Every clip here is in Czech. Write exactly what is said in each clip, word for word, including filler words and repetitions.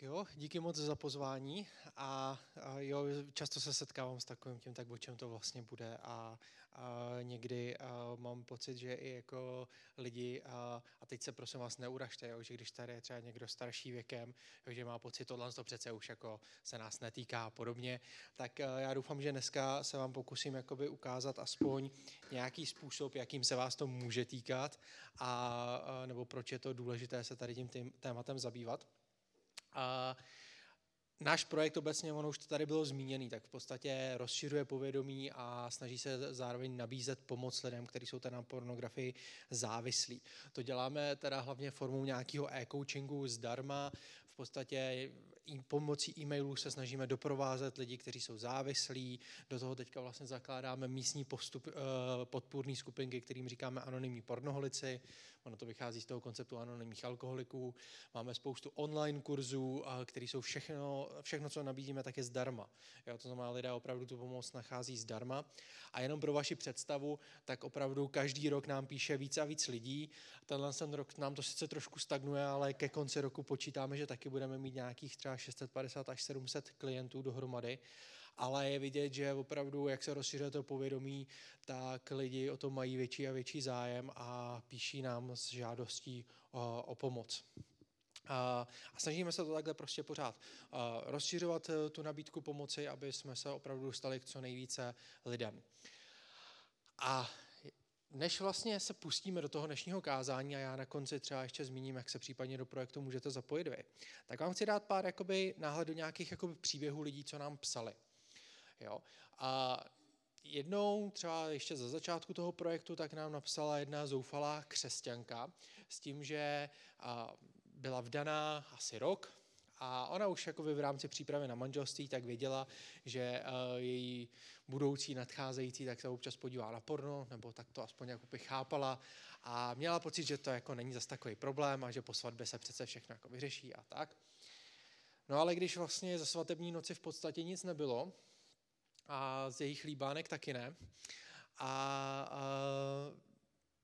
Tak jo, díky moc za pozvání a, a jo, často se setkávám s takovým tím, tak o čem to vlastně bude a, a někdy a mám pocit, že i jako lidi, a, a teď se prosím vás neuražte, jo, že když tady je třeba někdo starší věkem, jo, že má pocit, tohle to přece už jako se nás netýká a podobně, tak já doufám, že dneska se vám pokusím jakoby ukázat aspoň nějaký způsob, jakým se vás to může týkat a, a nebo proč je to důležité se tady tím tématem zabývat. A náš projekt obecně, ono už to tady bylo zmíněný, tak v podstatě rozšiřuje povědomí a snaží se zároveň nabízet pomoc lidem, kteří jsou teda na pornografii závislí. To děláme teda hlavně formou nějakého e-coachingu zdarma. V podstatě pomocí e-mailů se snažíme doprovázet lidi, kteří jsou závislí. Do toho teďka vlastně zakládáme místní postup, podpůrné skupinky, kterým říkáme anonymní pornoholici. Ono to vychází z toho konceptu anonymních alkoholiků. Máme spoustu online kurzů, které jsou všechno, všechno, co nabídíme, tak je zdarma. Jo, to znamená, lidé opravdu tu pomoc nachází zdarma. A jenom pro vaši představu, tak opravdu každý rok nám píše víc a víc lidí. Tenhle ten rok nám to sice trošku stagnuje, ale ke konci roku počítáme, že taky budeme mít nějakých třeba šest set padesát až sedm set klientů dohromady. Ale je vidět, že opravdu, jak se rozšiřuje to povědomí, tak lidi o to mají větší a větší zájem a píší nám s žádostí o, o pomoc. A, a snažíme se to takhle prostě pořád a rozšiřovat tu nabídku pomoci, aby jsme se opravdu dostali k co nejvíce lidem. A než vlastně se pustíme do toho dnešního kázání a já na konci třeba ještě zmíním, jak se případně do projektu můžete zapojit vy, tak vám chci dát pár jakoby náhled do nějakých jakoby příběhů lidí, co nám psali. Jo. A jednou, třeba ještě za začátku toho projektu, tak nám napsala jedna zoufalá křesťanka s tím, že byla vdaná asi rok a ona už jakoby v rámci přípravy na manželství tak věděla, že její budoucí nadcházející tak se občas podívá na porno, nebo tak to aspoň jakoby chápala a měla pocit, že to jako není zase takový problém a že po svatbě se přece všechno jako vyřeší a tak. No ale když vlastně za svatební noci v podstatě nic nebylo, a z jejich líbánek taky ne. A, a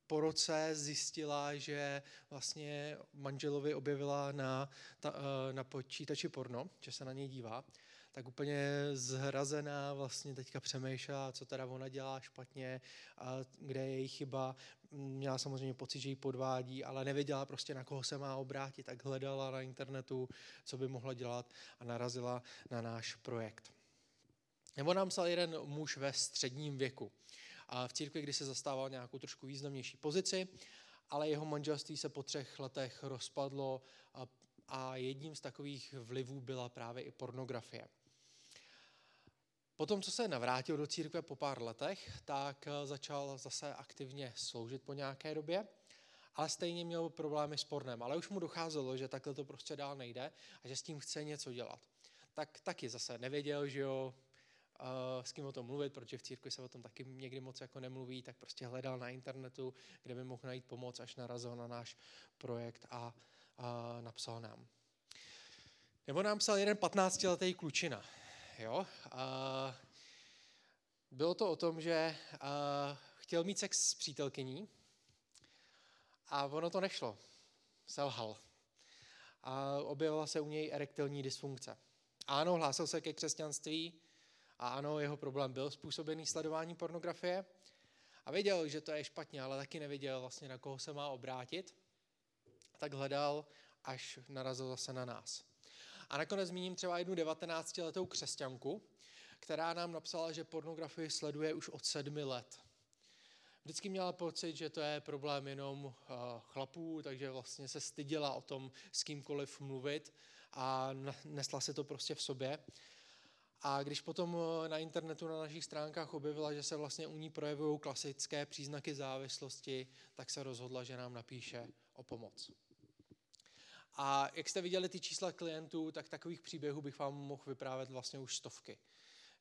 po roce zjistila, že vlastně manželovi objevila na, ta, na počítači porno, že se na něj dívá, tak úplně zhrazená vlastně teďka přemýšlela, co teda ona dělá špatně, a kde je její chyba. Měla samozřejmě pocit, že ji podvádí, ale nevěděla prostě, na koho se má obrátit, tak hledala na internetu, co by mohla dělat a narazila na náš projekt. Nebo nám psal jeden muž ve středním věku a v církvi, kdy se zastával nějakou trošku významnější pozici, ale jeho manželství se po třech letech rozpadlo a, a jedním z takových vlivů byla právě i pornografie. Potom, co se navrátil do církve po pár letech, tak začal zase aktivně sloužit po nějaké době, ale stejně měl problémy s pornem, ale už mu docházelo, že takhle to prostě dál nejde a že s tím chce něco dělat. Tak taky zase nevěděl, že jo, s kým o tom mluvit, protože v církvi se o tom taky někdy moc jako nemluví, tak prostě hledal na internetu, kde by mohl najít pomoc, až narazil na náš projekt a, a napsal nám. Nebo nám psal jeden patnáctiletý klučina. Jo? A bylo to o tom, že chtěl mít sex s přítelkyní a ono to nešlo. Selhal. A objevila se u něj erektilní dysfunkce. Ano, hlásil se ke křesťanství, a ano, jeho problém byl způsobený sledováním pornografie a věděl, že to je špatně, ale taky nevěděl vlastně, na koho se má obrátit, tak hledal, až narazil zase na nás. A nakonec zmíním třeba jednu devatenáctiletou křesťanku, která nám napsala, že pornografii sleduje už od sedmi let. Vždycky měla pocit, že to je problém jenom chlapů, takže vlastně se styděla o tom s kýmkoliv mluvit a nesla si to prostě v sobě. A když potom na internetu, na našich stránkách objevila, že se vlastně u ní projevují klasické příznaky závislosti, tak se rozhodla, že nám napíše o pomoc. A jak jste viděli ty čísla klientů, tak takových příběhů bych vám mohl vyprávět vlastně už stovky.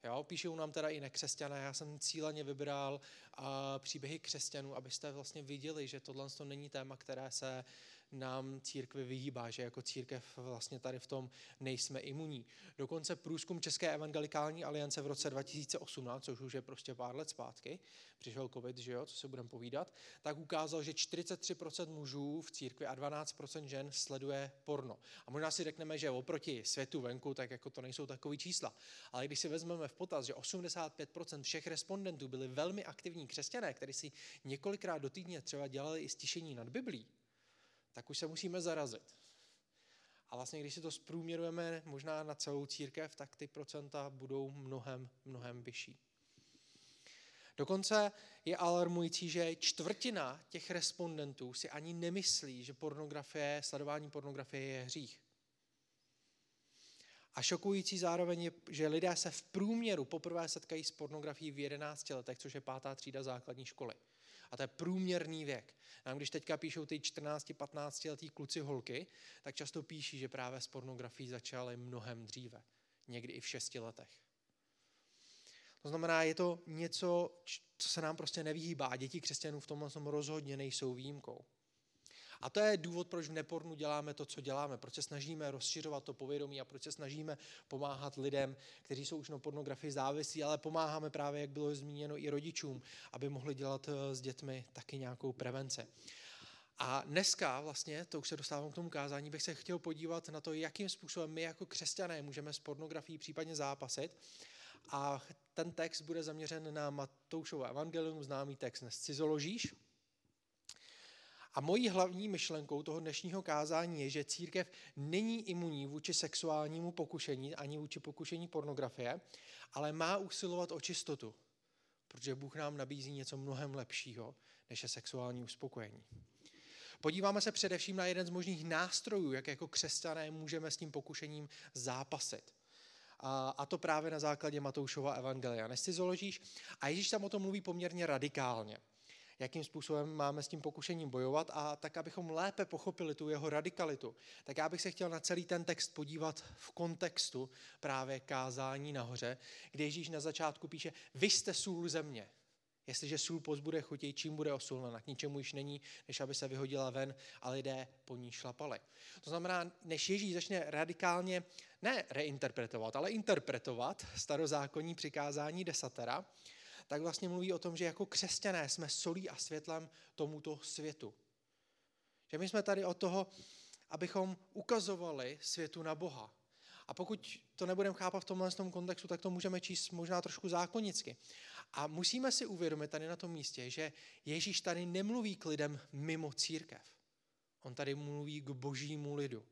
Jo, píšou nám teda i nekřesťané, já jsem cíleně vybral a příběhy křesťanů, abyste vlastně viděli, že tohle není téma, které se nám církvi vyhýbá, že jako církev vlastně tady v tom nejsme imunní. Dokonce průzkum České evangelikální aliance v roce dva tisíce osmnáct, což už je prostě pár let zpátky, přišel covid, že jo, co se budeme povídat, tak ukázal, že čtyřicet tři procent mužů v církvi a dvanáct procent žen sleduje porno. A možná si řekneme, že oproti světu venku, tak jako to nejsou takový čísla. Ale když si vezmeme v potaz, že osmdesát pět procent všech respondentů byli velmi aktivní křesťané, kteří si několikrát do týdně třeba dělali i stišení nad Biblí, tak už se musíme zarazit. A vlastně, když si to zprůměrujeme možná na celou církev, tak ty procenta budou mnohem, mnohem vyšší. Dokonce je alarmující, že čtvrtina těch respondentů si ani nemyslí, že pornografie, sledování pornografie je hřích. A šokující zároveň je, že lidé se v průměru poprvé setkají s pornografií v jedenácti letech, což je pátá třída základní školy. A to je průměrný věk. A když teďka píšou ty čtrnácti patnáctiletí kluci holky, tak často píší, že právě s pornografií začaly mnohem dříve. Někdy i v šesti letech. To znamená, je to něco, co se nám prostě nevyhýbá. A děti křesťanů v tomhle rozhodně nejsou výjimkou. A to je důvod, proč v Nepornu děláme to, co děláme, proč se snažíme rozšiřovat to povědomí a proč se snažíme pomáhat lidem, kteří jsou už na pornografii závislí, ale pomáháme právě, jak bylo zmíněno, i rodičům, aby mohli dělat s dětmi taky nějakou prevenci. A dneska vlastně, to už se dostávám k tomu kázání, bych se chtěl podívat na to, jakým způsobem my jako křesťané můžeme s pornografií případně zápasit. A ten text bude zaměřen na Matoušovo evangelium, známý text Nescizoložíš. A mojí hlavní myšlenkou toho dnešního kázání je, že církev není imunní vůči sexuálnímu pokušení ani vůči pokušení pornografie, ale má usilovat o čistotu, protože Bůh nám nabízí něco mnohem lepšího, než je sexuální uspokojení. Podíváme se především na jeden z možných nástrojů, jak jako křesťané můžeme s tím pokušením zápasit. A to právě na základě Matoušova evangelia. Nescizoložíš? A Ježíš tam o tom mluví poměrně radikálně. Jakým způsobem máme s tím pokušením bojovat, a tak, abychom lépe pochopili tu jeho radikalitu, tak já bych se chtěl na celý ten text podívat v kontextu právě kázání nahoře, kde Ježíš na začátku píše, vy jste sůl země. Jestliže sůl pozbude chutěj, čím bude osulena? K ničemu již není, než aby se vyhodila ven a lidé po ní šlapali. To znamená, než Ježíš začne radikálně, ne reinterpretovat, ale interpretovat starozákonní přikázání desatera, tak vlastně mluví o tom, že jako křesťané jsme solí a světlem tomuto světu. Že my jsme tady od toho, abychom ukazovali světu na Boha. A pokud to nebudeme chápat v tomhle tom kontextu, tak to můžeme číst možná trošku zákonicky. A musíme si uvědomit tady na tom místě, že Ježíš tady nemluví k lidem mimo církev. On tady mluví k božímu lidu.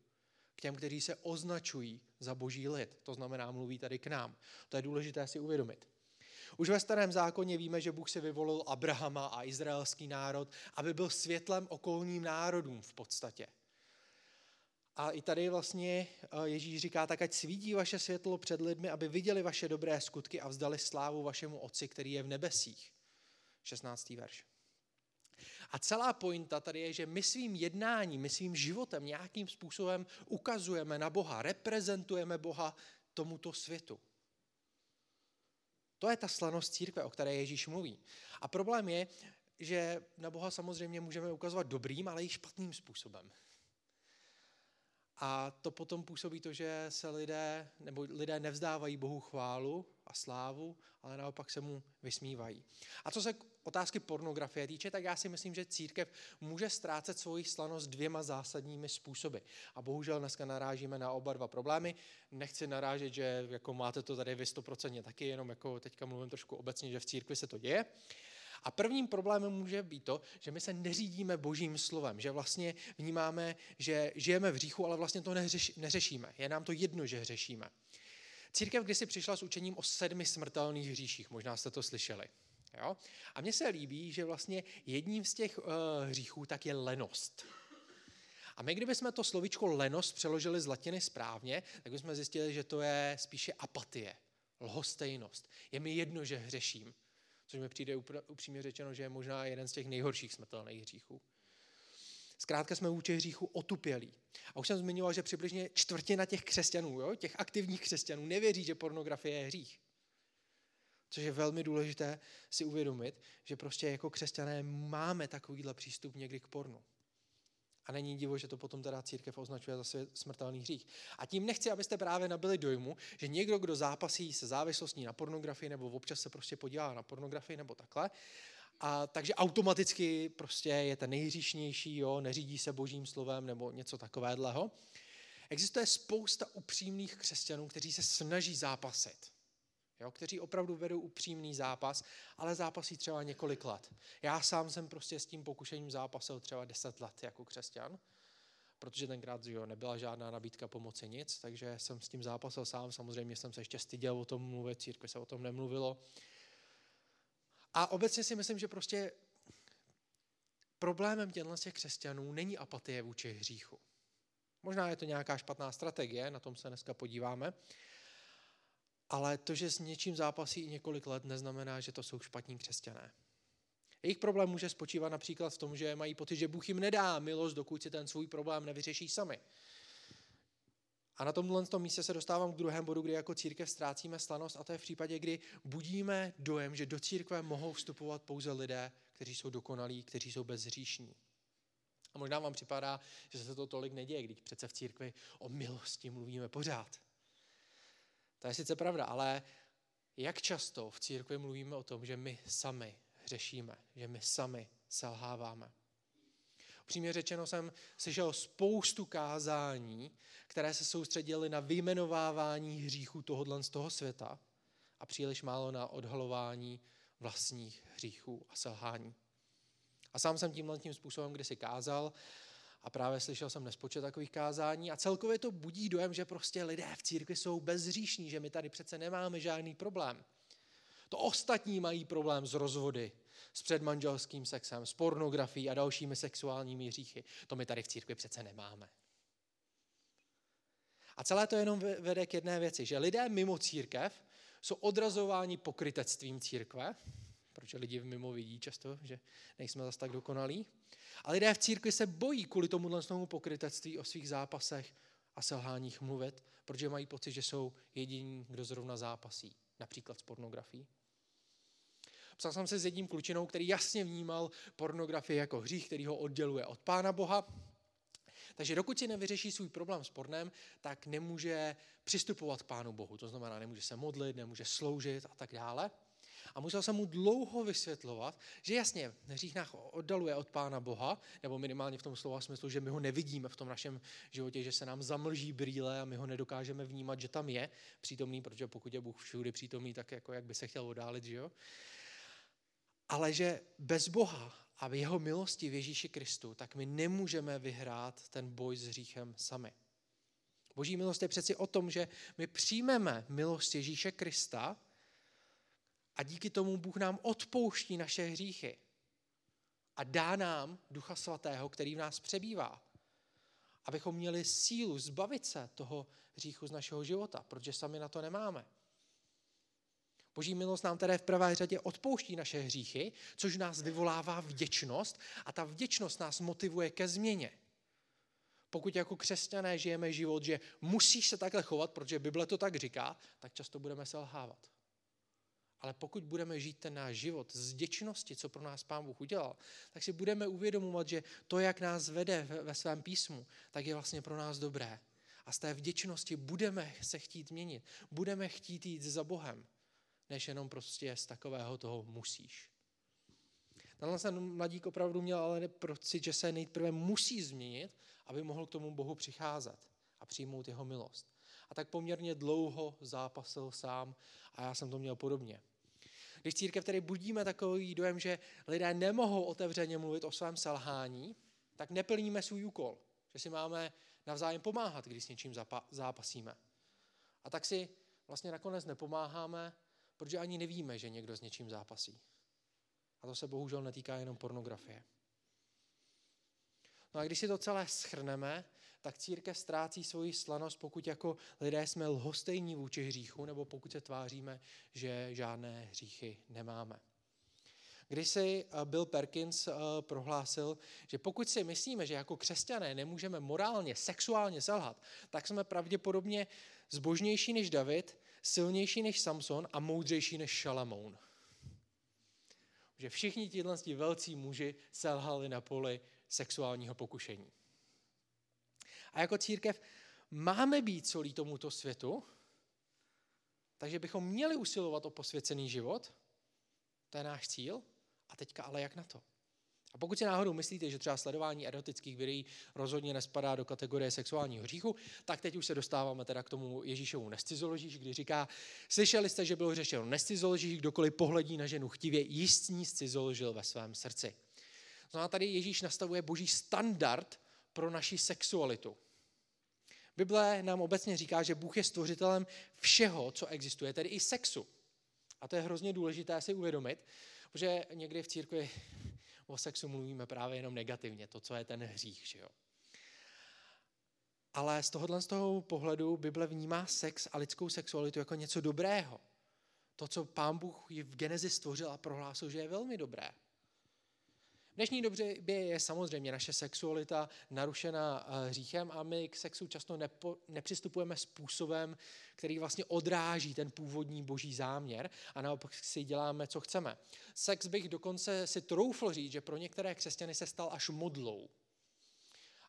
K těm, kteří se označují za boží lid. To znamená, mluví tady k nám. To je důležité si uvědomit. Už ve starém zákoně víme, že Bůh si vyvolil Abrahama a izraelský národ, aby byl světlem okolním národům v podstatě. A i tady vlastně Ježíš říká, tak ať svítí vaše světlo před lidmi, aby viděli vaše dobré skutky a vzdali slávu vašemu Otci, který je v nebesích. šestnáctý verš. A celá pointa tady je, že my svým jednáním, my svým životem nějakým způsobem ukazujeme na Boha, reprezentujeme Boha tomuto světu. To je ta slanost církve, o které Ježíš mluví. A problém je, že na Boha samozřejmě můžeme ukazovat dobrým, ale i špatným způsobem. A to potom působí to, že se lidé, nebo lidé nevzdávají Bohu chválu a slávu, ale naopak se mu vysmívají. A co se otázky pornografie týče, tak já si myslím, že církev může ztrácet svoji slanost dvěma zásadními způsoby. A bohužel dneska narážíme na oba dva problémy. Nechci narážet, že jako máte to tady vy stoprocentně taky, jenom jako teďka mluvím trošku obecně, že v církvi se to děje. A prvním problémem může být to, že my se neřídíme božím slovem, že vlastně vnímáme, že žijeme v hříchu, ale vlastně to neřeš, neřešíme. Je nám to jedno, že hřešíme. Církev kdysi přišla s učením o sedmi smrtelných hříších, možná jste to slyšeli. Jo? A mně se líbí, že vlastně jedním z těch uh, hříchů tak je lenost. A my kdybychom to slovíčko lenost přeložili z latiny správně, tak bychom zjistili, že to je spíše apatie, lhostejnost. Je mi jedno, že hřeším. Což mi přijde upřímně řečeno, že je možná jeden z těch nejhorších smrtelných hříchů. Zkrátka jsme vůči hříchu otupělí. A už jsem zmiňoval, že přibližně čtvrtina těch křesťanů, jo, těch aktivních křesťanů, nevěří, že pornografie je hřích. Což je velmi důležité si uvědomit, že prostě jako křesťané máme takovýhle přístup někdy k pornu. A není divu, že to potom teda církev označuje za smrtelný hřích. A tím nechci, abyste právě nabili dojmu, že někdo, kdo zápasí se závislostí na pornografii nebo občas se prostě podívá na pornografii nebo takhle, a takže automaticky prostě je ten nejhříšnější, jo, neřídí se božím slovem nebo něco takového. Existuje spousta upřímných křesťanů, kteří se snaží zápasit. Jo, kteří opravdu vedou upřímný zápas, ale zápasí třeba několik let. Já sám jsem prostě s tím pokušením zápasil třeba deset let jako křesťan, protože tenkrát jo, nebyla žádná nabídka pomoci, nic, takže jsem s tím zápasil sám. Samozřejmě jsem se ještě styděl o tom mluvit, církvi se o tom nemluvilo. A obecně si myslím, že prostě problémem těchto křesťanů není apatie vůči hříchu. Možná je to nějaká špatná strategie, na tom se dneska podíváme, ale to, že s něčím zápasí i několik let, neznamená, že to jsou špatní křesťané. Jejich problém může spočívat například v tom, že mají pocit, že Bůh jim nedá milost, dokud si ten svůj problém nevyřeší sami. A na tomhle tom místě se dostávám k druhému bodu, kdy jako církev ztrácíme slanost, a to je v případě, kdy budíme dojem, že do církve mohou vstupovat pouze lidé, kteří jsou dokonalí, kteří jsou bezhříšní. A možná vám připadá, že se to tolik neděje, když přece v církvi o milosti mluvíme pořád. To je sice pravda, ale jak často v církvi mluvíme o tom, že my sami hřešíme, že my sami selháváme. Upřímně řečeno jsem slyšel spoustu kázání, které se soustředily na vyjmenovávání hříchů tohodlen z toho světa a příliš málo na odhalování vlastních hříchů a selhání. A sám jsem tímhle tím způsobem kdysi kázal a právě slyšel jsem nespočet takových kázání a celkově to budí dojem, že prostě lidé v církvi jsou bezhříšní, že my tady přece nemáme žádný problém. To ostatní mají problém s rozvody, s předmanželským sexem, s pornografií a dalšími sexuálními hříchy. To my tady v církvi přece nemáme. A celé to jenom vede k jedné věci, že lidé mimo církev jsou odrazováni pokrytectvím církve, protože lidi mimo vidí často, že nejsme zas tak dokonalí. A lidé v církvi se bojí kvůli tomuhle znovu pokrytectví o svých zápasech a selháních mluvit, protože mají pocit, že jsou jediní, kdo zrovna zápasí, například s pornografií. Psal jsem se s jedním klučinou, který jasně vnímal pornografii jako hřích, který ho odděluje od Pána Boha. Takže dokud si nevyřeší svůj problém s pornem, tak nemůže přistupovat k Pánu Bohu. To znamená, nemůže se modlit, nemůže sloužit a tak dále. A musel jsem mu dlouho vysvětlovat, že jasně, hřích nás oddaluje od Pána Boha, nebo minimálně v tom slova smyslu, že my ho nevidíme v tom našem životě, že se nám zamlží brýle a my ho nedokážeme vnímat, že tam je přítomný, protože pokud je Bůh všude přítomný, tak jako jak by se chtěl oddálit, že jo? Ale že bez Boha a v jeho milosti v Ježíši Kristu, tak my nemůžeme vyhrát ten boj s hříchem sami. Boží milost je přeci o tom, že my přijmeme milost Ježíše Krista a díky tomu Bůh nám odpouští naše hříchy a dá nám Ducha Svatého, který v nás přebývá, abychom měli sílu zbavit se toho hříchu z našeho života, protože sami na to nemáme. Boží milost nám tedy v prvé řadě odpouští naše hříchy, což nás vyvolává vděčnost a ta vděčnost nás motivuje ke změně. Pokud jako křesťané žijeme život, že musíš se takhle chovat, protože Bible to tak říká, tak často budeme selhávat. Ale pokud budeme žít ten náš život z vděčnosti, co pro nás Pán Bůh udělal, tak si budeme uvědomovat, že to, jak nás vede ve svém písmu, tak je vlastně pro nás dobré. A z té vděčnosti budeme se chtít měnit, budeme chtít jít za Bohem, než jenom prostě z takového toho musíš. Tenhle ten mladík opravdu měl ale pocit, že se nejprve musí změnit, aby mohl k tomu Bohu přicházet a přijmout jeho milost. A tak poměrně dlouho zápasil sám a já jsem to měl podobně. Když církev tedy budíme takový dojem, že lidé nemohou otevřeně mluvit o svém selhání, tak neplníme svůj úkol, že si máme navzájem pomáhat, když s něčím zápasíme. A tak si vlastně nakonec nepomáháme, protože ani nevíme, že někdo s něčím zápasí. A to se bohužel netýká jenom pornografie. No a když si to celé shrneme, tak církev ztrácí svoji slanost, pokud jako lidé jsme lhostejní vůči hříchu, nebo pokud se tváříme, že žádné hříchy nemáme. Když si Bill Perkins prohlásil, že pokud si myslíme, že jako křesťané nemůžeme morálně, sexuálně selhat, tak jsme pravděpodobně zbožnější než David, silnější než Samson a moudřejší než Šalamoun. Že všichni tihle velcí muži selhali na poli sexuálního pokušení. A jako církev máme být solí tomuto světu, takže bychom měli usilovat o posvěcený život, to je náš cíl, a teďka ale jak na to? A pokud si náhodou myslíte, že třeba sledování erotických videí rozhodně nespadá do kategorie sexuálního hříchu, tak teď už se dostáváme teda k tomu Ježíšovu nescizoložíš, kdy říká, slyšeli jste, že bylo řečeno nescizoložíš, kdokoliv pohledí na ženu chtivě, jist s ní scizoložil ve svém srdci. No a tady Ježíš nastavuje boží standard pro naši sexualitu. Bible nám obecně říká, že Bůh je stvořitelem všeho, co existuje, tedy i sexu. A to je hrozně důležité si uvědomit, protože někdy v církvi o sexu mluvíme právě jenom negativně, to, co je ten hřích, že jo. Ale z tohohle z toho pohledu Bible vnímá sex a lidskou sexualitu jako něco dobrého. To, co Pán Bůh v Genezi stvořil a prohlásil, že je velmi dobré. V dnešní době je samozřejmě naše sexualita narušena hříchem a my k sexu často nepo, nepřistupujeme způsobem, který vlastně odráží ten původní boží záměr a naopak si děláme, co chceme. Sex bych dokonce si troufl říct, že pro některé křesťany se stal až modlou.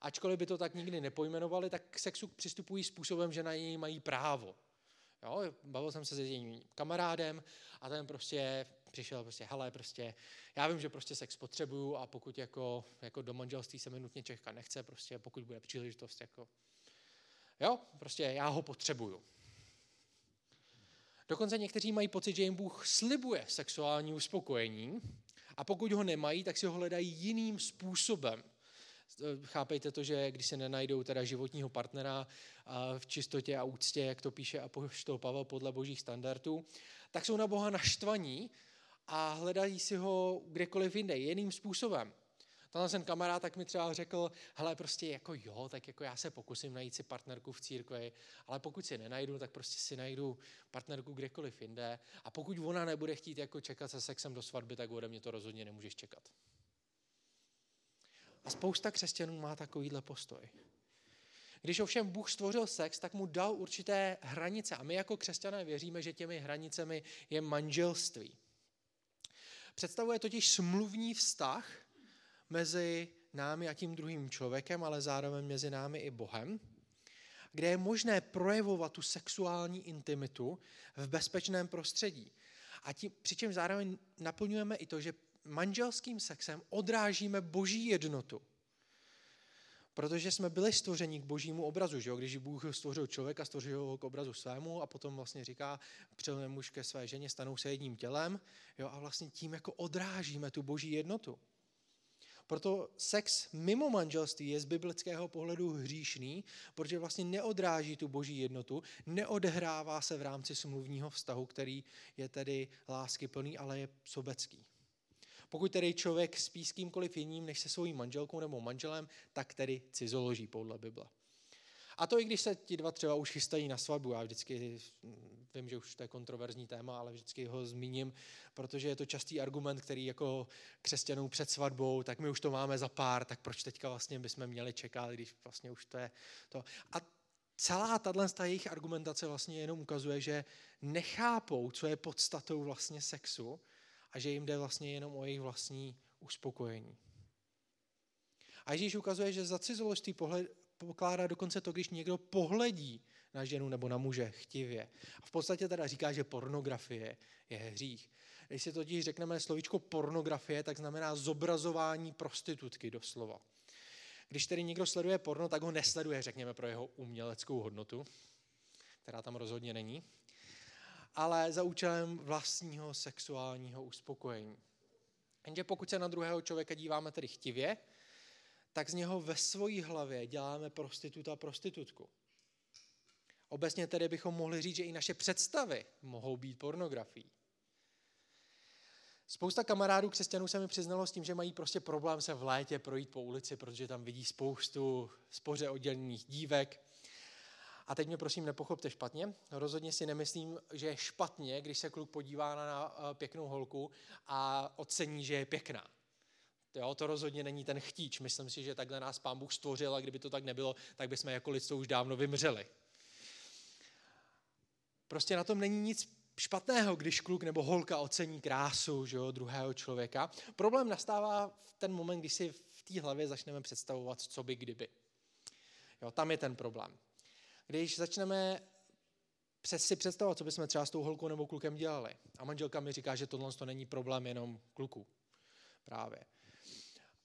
Ačkoliv by to tak nikdy nepojmenovali, tak k sexu přistupují způsobem, že na něj mají právo. Jo, bavil jsem se s jedním kamarádem a ten prostě přišel prostě, hele, prostě, já vím, že prostě sex potřebuju a pokud jako, jako do manželství se mi nutně čekat nechce, prostě pokud bude příležitost, jako, jo, prostě já ho potřebuju. Dokonce někteří mají pocit, že jim Bůh slibuje sexuální uspokojení a pokud ho nemají, tak si ho hledají jiným způsobem. Chápejte to, že když se nenajdou teda životního partnera v čistotě a úctě, jak to píše apoštol Pavel podle božích standardů, tak jsou na Boha naštvaní a hledají si ho kdekoliv jinde, jiným způsobem. Tenhle ten kamarád tak mi třeba řekl, hele, prostě jako jo, tak jako já se pokusím najít si partnerku v církvi, ale pokud si nenajdu, tak prostě si najdu partnerku kdekoliv jinde a pokud ona nebude chtít jako čekat se sexem do svatby, tak ode mě to rozhodně nemůžeš čekat. A spousta křesťanů má takovýhle postoj. Když ovšem Bůh stvořil sex, tak mu dal určité hranice. A my jako křesťané věříme, že těmi hranicemi je manželství. Představuje totiž smluvní vztah mezi námi a tím druhým člověkem, ale zároveň mezi námi i Bohem, kde je možné projevovat tu sexuální intimitu v bezpečném prostředí. A tím, přičem zároveň naplňujeme i to, že manželským sexem odrážíme boží jednotu. Protože jsme byli stvořeni k božímu obrazu, že jo? Když Bůh stvořil člověka, stvořil ho k obrazu svému a potom vlastně říká, přilne muž ke své ženě, stanou se jedním tělem, jo? A vlastně tím jako odrážíme tu boží jednotu. Proto sex mimo manželství je z biblického pohledu hříšný, protože vlastně neodráží tu boží jednotu, neodehrává se v rámci smluvního vztahu, který je tedy láskyplný, ale je sobecký. Pokud tedy člověk spí s kýmkoliv jiným než se svojí manželkou nebo manželem, tak tedy cizoloží podle Bible. A to i když se ti dva třeba už chystají na svatbu. Já vždycky vím, že už to je kontroverzní téma, ale vždycky ho zmíním, protože je to častý argument, který jako křesťanů před svatbou, tak my už to máme za pár, tak proč teďka vlastně bychom měli čekat, když vlastně už to je to. A celá tato jejich argumentace vlastně jenom ukazuje, že nechápou, co je podstatou vlastně sexu, a že jim jde vlastně jenom o jejich vlastní uspokojení. A Ježíš ukazuje, že za cizoložství pokládá dokonce to, když někdo pohledí na ženu nebo na muže chtivě. A v podstatě teda říká, že pornografie je hřích. Když si totiž řekneme slovíčko pornografie, tak znamená zobrazování prostitutky doslova. Když tedy někdo sleduje porno, tak ho nesleduje, řekněme, pro jeho uměleckou hodnotu, která tam rozhodně není, ale za účelem vlastního sexuálního uspokojení. Jenže pokud se na druhého člověka díváme tedy chtivě, tak z něho ve svojí hlavě děláme prostituta prostitutku. Obecně tedy bychom mohli říct, že i naše představy mohou být pornografií. Spousta kamarádů křesťanů se mi přiznalo s tím, že mají prostě problém se v létě projít po ulici, protože tam vidí spoustu spoře oddělených dívek. A teď mě prosím nepochopte špatně, rozhodně si nemyslím, že je špatně, když se kluk podívá na pěknou holku a ocení, že je pěkná. Jo, to rozhodně není ten chtíč, myslím si, že takhle nás Pán Bůh stvořil a kdyby to tak nebylo, tak bychom jako lidstvo už dávno vymřeli. Prostě na tom není nic špatného, když kluk nebo holka ocení krásu, že jo, druhého člověka. Problém nastává v ten moment, když si v té hlavě začneme představovat, co by kdyby. Jo, tam je ten problém. Když začneme přes si představovat, co bychom třeba s tou holkou nebo klukem dělali. A manželka mi říká, že tohle to není problém jenom kluků. Právě.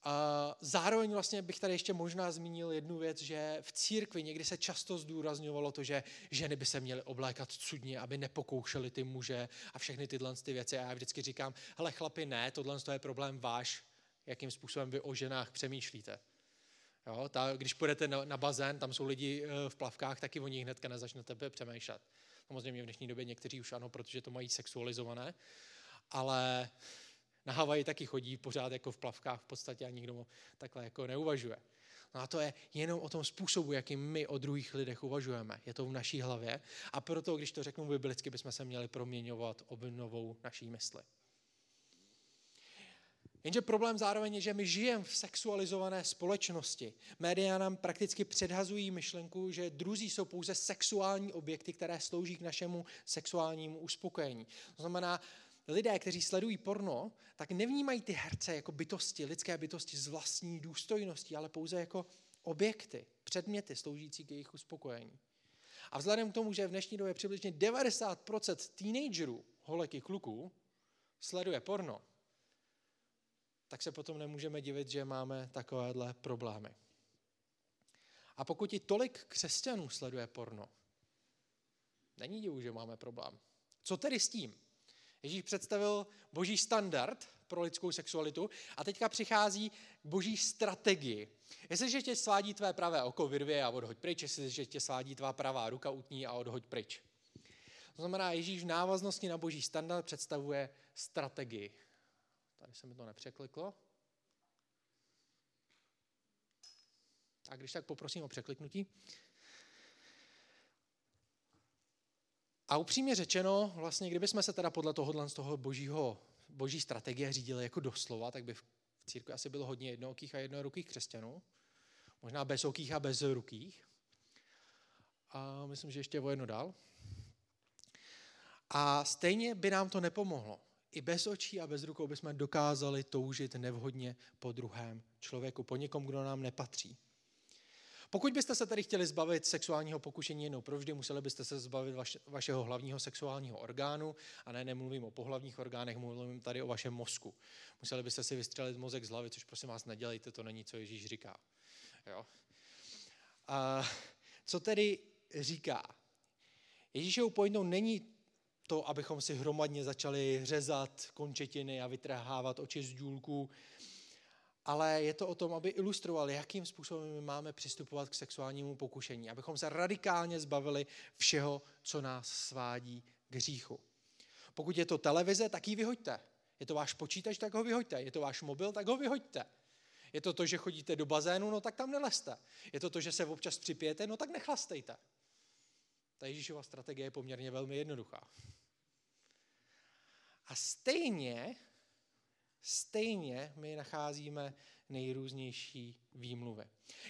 A zároveň vlastně bych tady ještě možná zmínil jednu věc, že v církvi někdy se často zdůrazňovalo to, že ženy by se měly oblékat cudně, aby nepokoušely ty muže a všechny tyhle ty věci. A já vždycky říkám, hele chlapi, ne, tohle je problém váš, jakým způsobem vy o ženách přemýšlíte. Jo, ta, když půjdete na, na bazén, tam jsou lidi v plavkách, taky o nich hnedka nezačnete přemýšlet. Samozřejmě v dnešní době někteří už ano, protože to mají sexualizované, ale na Havaji taky chodí pořád jako v plavkách v podstatě a nikdo mu takhle jako neuvažuje. No a to je jenom o tom způsobu, jakým my o druhých lidech uvažujeme. Je to v naší hlavě a proto, když to řeknu biblicky, bychom se měli proměňovat obnovou naší mysli. Jenže problém zároveň je, že my žijeme v sexualizované společnosti. Média nám prakticky předhazují myšlenku, že druzí jsou pouze sexuální objekty, které slouží k našemu sexuálnímu uspokojení. To znamená, lidé, kteří sledují porno, tak nevnímají ty herce jako bytosti, lidské bytosti s vlastní důstojností, ale pouze jako objekty, předměty sloužící k jejich uspokojení. A vzhledem k tomu, že v dnešní době přibližně devadesát procent teenagerů, holek i kluků, sleduje porno, tak se potom nemůžeme divit, že máme takovéhle problémy. A pokud i tolik křesťanů sleduje porno, není divu, že máme problém. Co tedy s tím? Ježíš představil boží standard pro lidskou sexualitu a teďka přichází boží strategii. Jestliže tě svádí tvé pravé oko, vyrvi a odhoď pryč, jestliže tě svádí tvá pravá ruka, utní a odhoď pryč. To znamená, Ježíš v návaznosti na boží standard představuje strategii. Tady se mi to nepřekliklo. A když tak poprosím o překliknutí. A upřímně řečeno, vlastně kdybychom se teda podle tohohle z toho božího, boží strategie řídili jako doslova, tak by v církvi asi bylo hodně jednookých a jednorukých křesťanů. Možná bezokých a bezrukých. A myslím, že ještě o jedno dál. A stejně by nám to nepomohlo. I bez očí a bez rukou bychom dokázali toužit nevhodně po druhém člověku, po někom, kdo nám nepatří. Pokud byste se tady chtěli zbavit sexuálního pokušení jednou provždy, museli byste se zbavit vaš, vašeho hlavního sexuálního orgánu, a ne, nemluvím o pohlavních orgánech, mluvím tady o vašem mozku. Museli byste si vystřelit mozek z hlavy, což prosím vás nedělejte, to není, co Ježíš říká. Jo? A co tedy říká? Ježíšovou pointou není to, abychom si hromadně začali řezat končetiny a vytrhávat oči z důlků, ale je to o tom, aby ilustroval, jakým způsobem my máme přistupovat k sexuálnímu pokušení, abychom se radikálně zbavili všeho, co nás svádí k hříchu. Pokud je to televize, tak ji vyhoďte. Je to váš počítač, tak ho vyhoďte. Je to váš mobil, tak ho vyhoďte. Je to to, že chodíte do bazénu, no tak tam nelezte. Je to to, že se občas připijete, no tak nechlastejte. Ta Ježíšova strategie je poměrně velmi jednoduchá. A stejně, stejně my nacházíme nejrůznější výmluvy.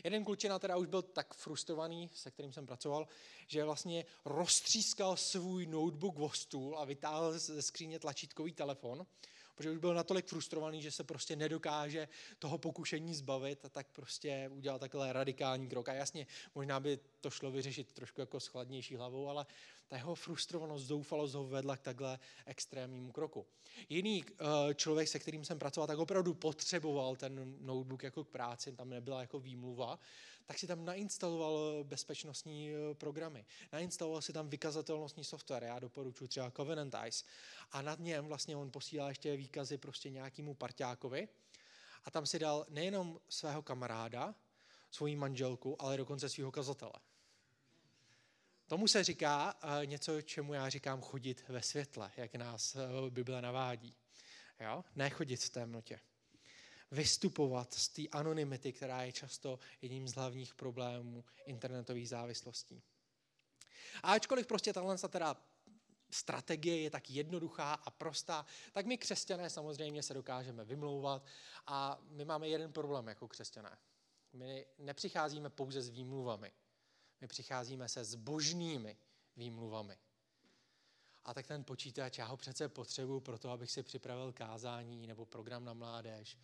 Jeden klučina teda už byl tak frustrovaný, se kterým jsem pracoval, že vlastně roztřískal svůj notebook o stůl a vytáhl ze skříně tlačítkový telefon, protože už byl natolik frustrovaný, že se prostě nedokáže toho pokušení zbavit a tak prostě udělal takhle radikální krok. A jasně, možná by to šlo vyřešit trošku jako s chladnější hlavou, ale ta jeho frustrovanost, zoufalost ho vedla k takhle extrémnímu kroku. Jiný člověk, se kterým jsem pracoval, tak opravdu potřeboval ten notebook jako k práci, tam nebyla jako výmluva, tak si tam nainstaloval bezpečnostní programy. Nainstaloval si tam vykazatelnostní software, já doporučuji třeba Covenant Eyes. A nad něm vlastně on posílá ještě výkazy prostě nějakému parťákovi a tam si dal nejenom svého kamaráda, svoji manželku, ale dokonce svého kazatele. Tomu se říká něco, čemu já říkám chodit ve světle, jak nás Bible navádí. Jo? Ne chodit v temnotě. Vystupovat z té anonymity, která je často jedním z hlavních problémů internetových závislostí. A ačkoliv prostě tato teda strategie je tak jednoduchá a prostá, tak my křesťané samozřejmě se dokážeme vymlouvat a my máme jeden problém jako křesťané. My nepřicházíme pouze s výmluvami. My přicházíme se zbožnými výmluvami. A tak ten počítač, já ho přece potřebuju pro to, abych si připravil kázání nebo program na mládež,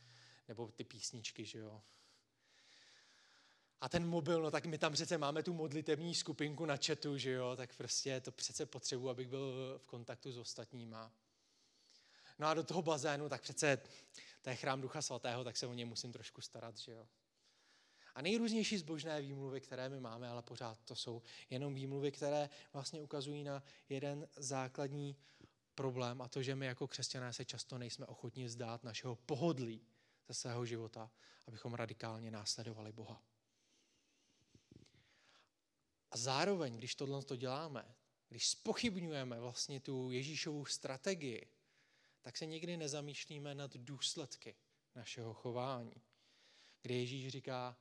nebo ty písničky, že jo. A ten mobil, no tak my tam přece máme tu modlitevní skupinku na chatu, že jo, tak prostě to přece potřebuji, abych byl v kontaktu s ostatníma. No a do toho bazénu, tak přece to je chrám Ducha Svatého, tak se o něj musím trošku starat, že jo. A nejrůznější zbožné výmluvy, které my máme, ale pořád to jsou jenom výmluvy, které vlastně ukazují na jeden základní problém, a to, že my jako křesťané se často nejsme ochotni vzdát našeho pohodlí ze svého života, abychom radikálně následovali Boha. A zároveň, když tohle to děláme, když zpochybňujeme vlastně tu Ježíšovu strategii, tak se někdy nezamýšlíme nad důsledky našeho chování. Kdy Ježíš říká,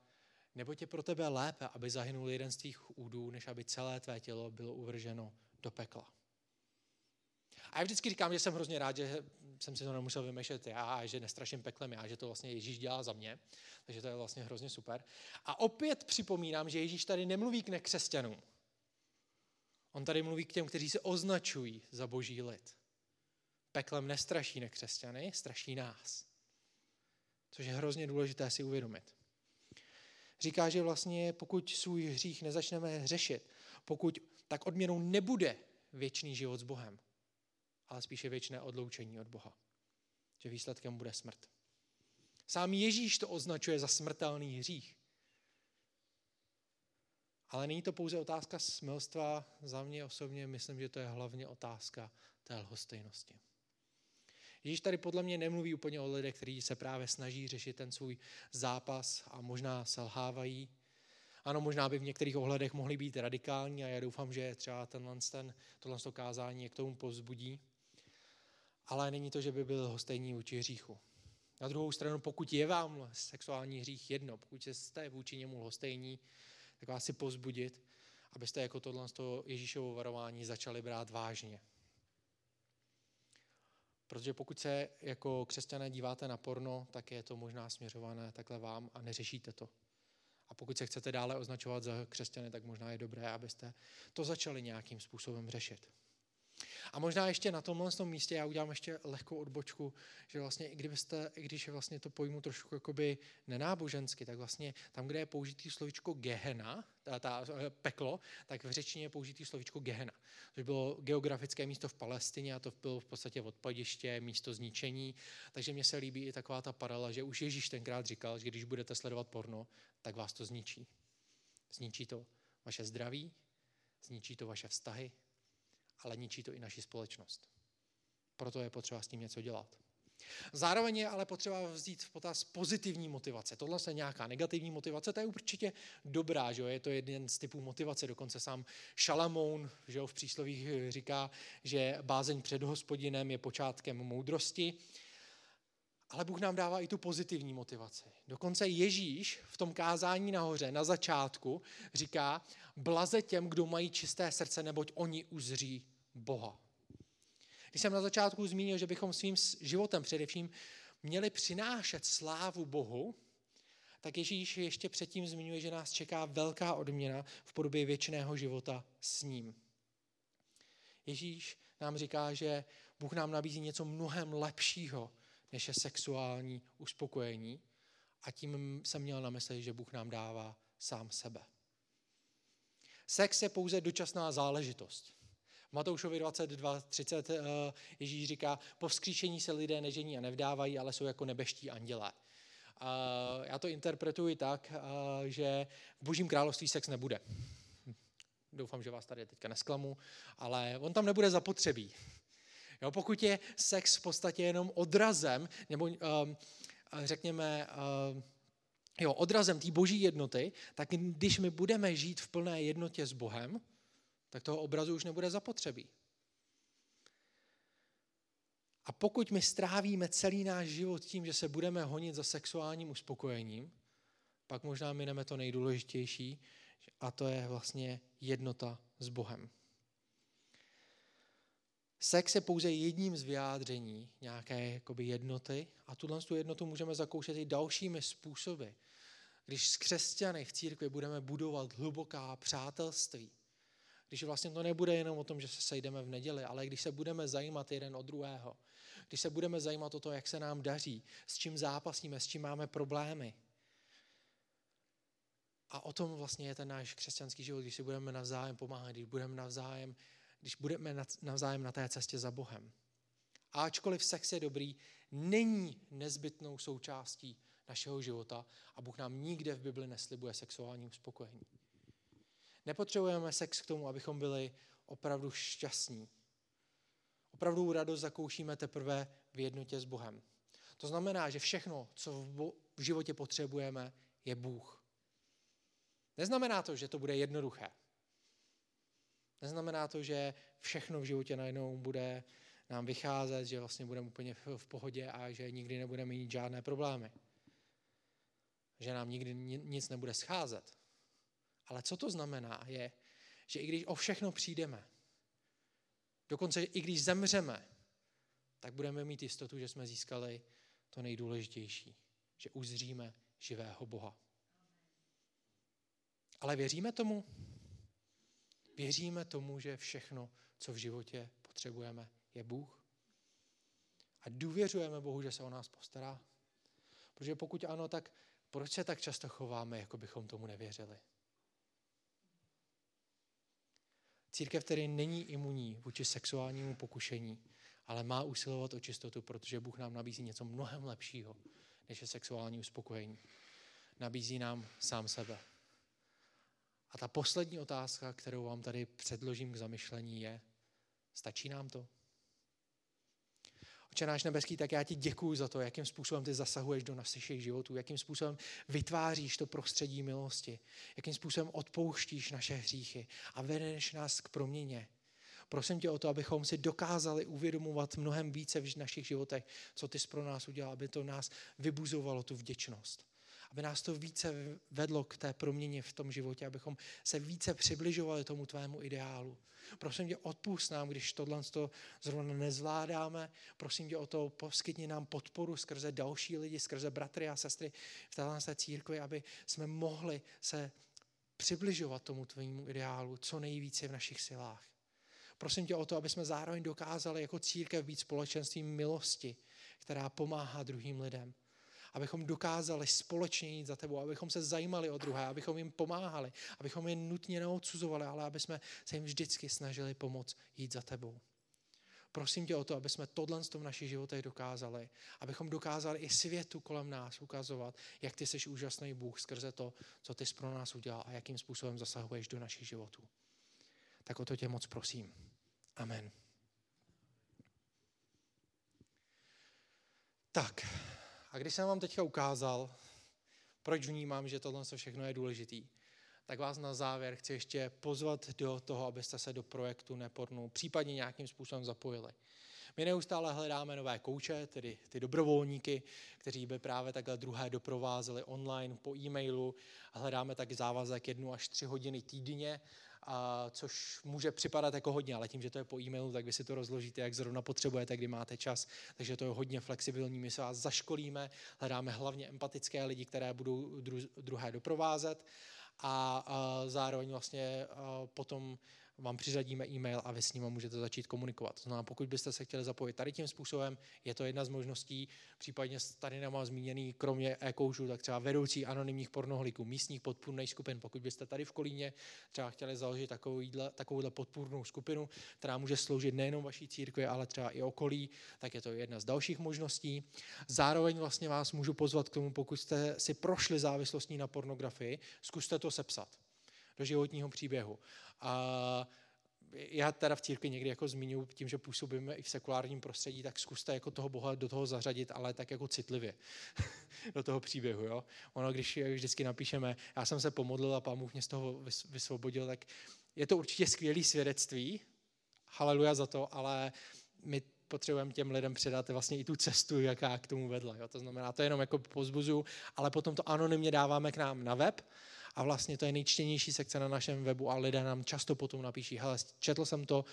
neboť je pro tebe lépe, aby zahynul jeden z tvých údů, než aby celé tvé tělo bylo uvrženo do pekla. A já vždycky říkám, že jsem hrozně rád, že jsem si to nemusel vymýšlet já, že nestraším peklem já, že to vlastně Ježíš dělá za mě, takže to je vlastně hrozně super. A opět připomínám, že Ježíš tady nemluví k nekřesťanům. On tady mluví k těm, kteří se označují za boží lid. Peklem nestraší nekřesťany, straší nás. Což je hrozně důležité si uvědomit. Říká, že vlastně pokud svůj hřích nezačneme řešit, pokud tak odměnou nebude věčný život s Bohem, ale spíše věčné odloučení od Boha. Že výsledkem bude smrt. Sám Ježíš to označuje za smrtelný hřích. Ale není to pouze otázka smilstva. Za mě osobně myslím, že to je hlavně otázka té lhostejnosti. Ježíš tady podle mě nemluví úplně o lidech, kteří se právě snaží řešit ten svůj zápas a možná selhávají. Ano, možná by v některých ohledech mohli být radikální a já doufám, že třeba tenhle, ten, tohle kázání je k tomu povzbudí. Ale není to, že by byl lhostejný vůči hříchu. Na druhou stranu, pokud je vám sexuální hřích jedno, pokud jste vůči němu lhostejní, tak vás si povzbudit, abyste jako tohle Ježíšovo varování začali brát vážně. Protože pokud se jako křesťané díváte na porno, tak je to možná směřované takhle vám a neřešíte to. A pokud se chcete dále označovat za křesťany, tak možná je dobré, abyste to začali nějakým způsobem řešit. A možná ještě na tomhle místě já udělám ještě lehkou odbočku, že vlastně i kdybyste, i když je vlastně to pojmu trošku jakoby nenábožensky, tak vlastně tam, kde je použitý slovíčko Gehena, ta, ta peklo, tak v řečtině je použitý slovíčko Gehena, což bylo geografické místo v Palestině a to bylo v podstatě odpadiště, místo zničení, takže mně se líbí i taková ta paralela, že už Ježíš tenkrát říkal, že když budete sledovat porno, tak vás to zničí. Zničí to vaše zdraví, zničí to vaše vztahy, ale ničí to i naši společnost. Proto je potřeba s tím něco dělat. Zároveň je ale potřeba vzít v potaz pozitivní motivace. Tohle je nějaká negativní motivace, to je určitě dobrá, že jo? Je to jeden z typů motivace. Dokonce sám Šalamoun, že jo, v příslovích říká, že bázeň před Hospodinem je počátkem moudrosti. Ale Bůh nám dává i tu pozitivní motivaci. Dokonce Ježíš v tom kázání nahoře na začátku říká, blaze těm, kdo mají čisté srdce, neboť oni uzří Boha. Když jsem na začátku zmínil, že bychom svým životem především měli přinášet slávu Bohu, tak Ježíš ještě předtím zmiňuje, že nás čeká velká odměna v podobě věčného života s ním. Ježíš nám říká, že Bůh nám nabízí něco mnohem lepšího, než je sexuální uspokojení. A tím jsem měl na mysli, že Bůh nám dává sám sebe. Sex je pouze dočasná záležitost. V Matoušovi dvacet dva třicet Ježíš říká, po vzkříšení se lidé nežení a nevdávají, ale jsou jako nebeští andělé. Já to interpretuji tak, že v Božím království sex nebude. Doufám, že vás tady teďka nesklamu, ale on tam nebude zapotřebí. Jo, pokud je sex v podstatě jenom odrazem, nebo um, řekněme um, jo, odrazem té boží jednoty, tak když my budeme žít v plné jednotě s Bohem, tak toho obrazu už nebude zapotřebí. A pokud my strávíme celý náš život tím, že se budeme honit za sexuálním uspokojením, pak možná mineme to nejdůležitější, a to je vlastně jednota s Bohem. Sex je pouze jedním z vyjádření nějaké jakoby jednoty a tuhle tu jednotu můžeme zakoušet i dalšími způsoby. Když s křesťany v církvi budeme budovat hluboká přátelství, když vlastně to nebude jenom o tom, že se sejdeme v neděli, ale když se budeme zajímat jeden o druhého, když se budeme zajímat o to, jak se nám daří, s čím zápasíme, s čím máme problémy. A o tom vlastně je ten náš křesťanský život, když si budeme navzájem pomáhat, když budeme navzájem, když budeme navzájem na té cestě za Bohem. A ačkoliv sex je dobrý, není nezbytnou součástí našeho života a Bůh nám nikde v Bibli neslibuje sexuální uspokojení. Nepotřebujeme sex k tomu, abychom byli opravdu šťastní. Opravdu radost zakoušíme teprve v jednotě s Bohem. To znamená, že všechno, co v životě potřebujeme, je Bůh. Neznamená to, že to bude jednoduché. Neznamená to, že všechno v životě najednou bude nám vycházet, že vlastně budeme úplně v pohodě a že nikdy nebudeme mít žádné problémy. Že nám nikdy nic nebude scházet. Ale co to znamená je, že i když o všechno přijdeme, dokonce i když zemřeme, tak budeme mít jistotu, že jsme získali to nejdůležitější, že uzříme živého Boha. Ale věříme tomu? Věříme tomu, že všechno, co v životě potřebujeme, je Bůh? A důvěřujeme Bohu, že se o nás postará? Protože pokud ano, tak proč se tak často chováme, jako bychom tomu nevěřili? Církev tedy není imunní vůči sexuálnímu pokušení, ale má usilovat o čistotu, protože Bůh nám nabízí něco mnohem lepšího, než je sexuální uspokojení. Nabízí nám sám sebe. A ta poslední otázka, kterou vám tady předložím k zamyšlení, je, stačí nám to? Otče náš nebeský, tak já ti děkuju za to, jakým způsobem ty zasahuješ do našich životů, jakým způsobem vytváříš to prostředí milosti, jakým způsobem odpouštíš naše hříchy a vedeš nás k proměně. Prosím tě o to, abychom si dokázali uvědomovat mnohem více v našich životech, co ty jsi pro nás udělal, aby to nás vybuzovalo tu vděčnost. Aby nás to více vedlo k té proměně v tom životě, abychom se více přibližovali tomu tvému ideálu. Prosím tě, odpusť nám, když tohle to zrovna nezvládáme. Prosím tě o to, poskytni nám podporu skrze další lidi, skrze bratry a sestry v této církvi, aby jsme mohli se přibližovat tomu tvému ideálu co nejvíce v našich silách. Prosím tě o to, aby jsme zároveň dokázali jako církev být společenstvím milosti, která pomáhá druhým lidem. Abychom dokázali společně jít za tebou, abychom se zajímali o druhé, abychom jim pomáhali, abychom je nutně neodsuzovali, ale aby jsme se jim vždycky snažili pomoct jít za tebou. Prosím tě o to, aby jsme tohle v našich životech dokázali, abychom dokázali i světu kolem nás ukazovat, jak ty jsi úžasný Bůh skrze to, co ty jsi pro nás udělal a jakým způsobem zasahuješ do našich životů. Tak o to tě moc prosím. Amen. Tak. A když jsem vám teďka ukázal, proč vnímám, že tohle všechno je důležitý, tak vás na závěr chci ještě pozvat do toho, abyste se do projektu Nepornu případně nějakým způsobem zapojili. My neustále hledáme nové kouče, tedy ty dobrovolníky, kteří by právě takhle druhé doprovázeli online po e-mailu. Hledáme tak závazek jednu až tři hodiny týdně, a což může připadat jako hodně, ale tím, že to je po e-mailu, tak vy si to rozložíte, jak zrovna potřebujete, kdy máte čas. Takže to je hodně flexibilní, my se vás zaškolíme, hledáme hlavně empatické lidi, které budou dru- druhé doprovázet a, a zároveň vlastně a potom vám přiřadíme e-mail a vy s ním můžete začít komunikovat. To znamená, pokud byste se chtěli zapojit tady tím způsobem, je to jedna z možností, případně tady nemám zmíněný, kromě e-koužů, tak třeba vedoucí anonymních pornohliků, místních podpůrných skupin. Pokud byste tady v Kolíně třeba chtěli založit takovouhle, takovouhle podpůrnou skupinu, která může sloužit nejenom vaší církvi, ale třeba i okolí, tak je to jedna z dalších možností. Zároveň vlastně vás můžu pozvat k tomu, pokud jste si prošli závislostí na pornografii, zkuste to sepsat do životního příběhu. A já teda v církvi někdy jako zmiňuji tím, že působíme i v sekulárním prostředí, tak zkuste jako toho Boha do toho zařadit, ale tak jako citlivě do toho příběhu. Jo? Ono, když vždycky napíšeme, já jsem se pomodlil a Pán Bůh mě z toho vysvobodil, tak je to určitě skvělý svědectví, haleluja za to, ale my potřebujeme těm lidem předat vlastně i tu cestu, jaká k tomu vedla. Jo? To znamená, to jenom jako povzbuzuju, ale potom to anonymně dáváme k nám na web. A vlastně to je nejčtenější sekce na našem webu a lidé nám často potom napíší, hele, četl jsem to,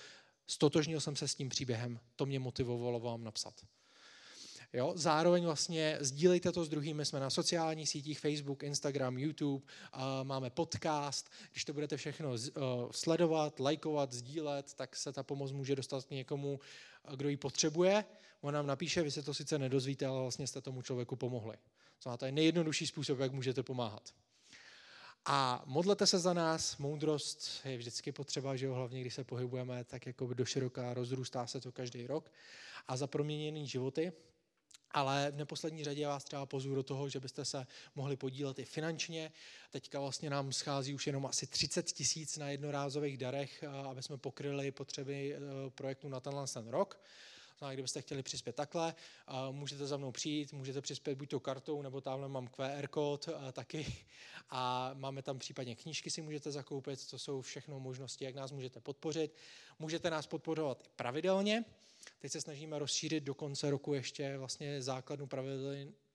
stotožnil jsem se s tím příběhem, to mě motivovalo vám napsat. Jo? Zároveň vlastně sdílejte to s druhými, jsme na sociálních sítích, Facebook, Instagram, YouTube, máme podcast, když to budete všechno sledovat, lajkovat, sdílet, tak se ta pomoc může dostat k někomu, kdo ji potřebuje, on nám napíše, vy se to sice nedozvíte, ale vlastně jste tomu člověku pomohli. To je nejjednodušší způsob, jak můžete pomáhat. A modlete se za nás, moudrost je vždycky potřeba, že jo, hlavně když se pohybujeme, tak jako doširoka rozrůstá se to každý rok a za proměněný životy. Ale v neposlední řadě vás třeba pozvu do toho, že byste se mohli podílet i finančně. Teďka vlastně nám schází už jenom asi třicet tisíc na jednorázových darech, aby jsme pokryli potřeby projektu na tenhle ten rok. A kdybyste chtěli přispět takhle, můžete za mnou přijít, můžete přispět buď tou kartou, nebo tamhle mám Q R kód taky a máme tam případně knížky si můžete zakoupit, to jsou všechno možnosti, jak nás můžete podpořit. Můžete nás podporovat i pravidelně. Teď se snažíme rozšířit do konce roku ještě vlastně základnu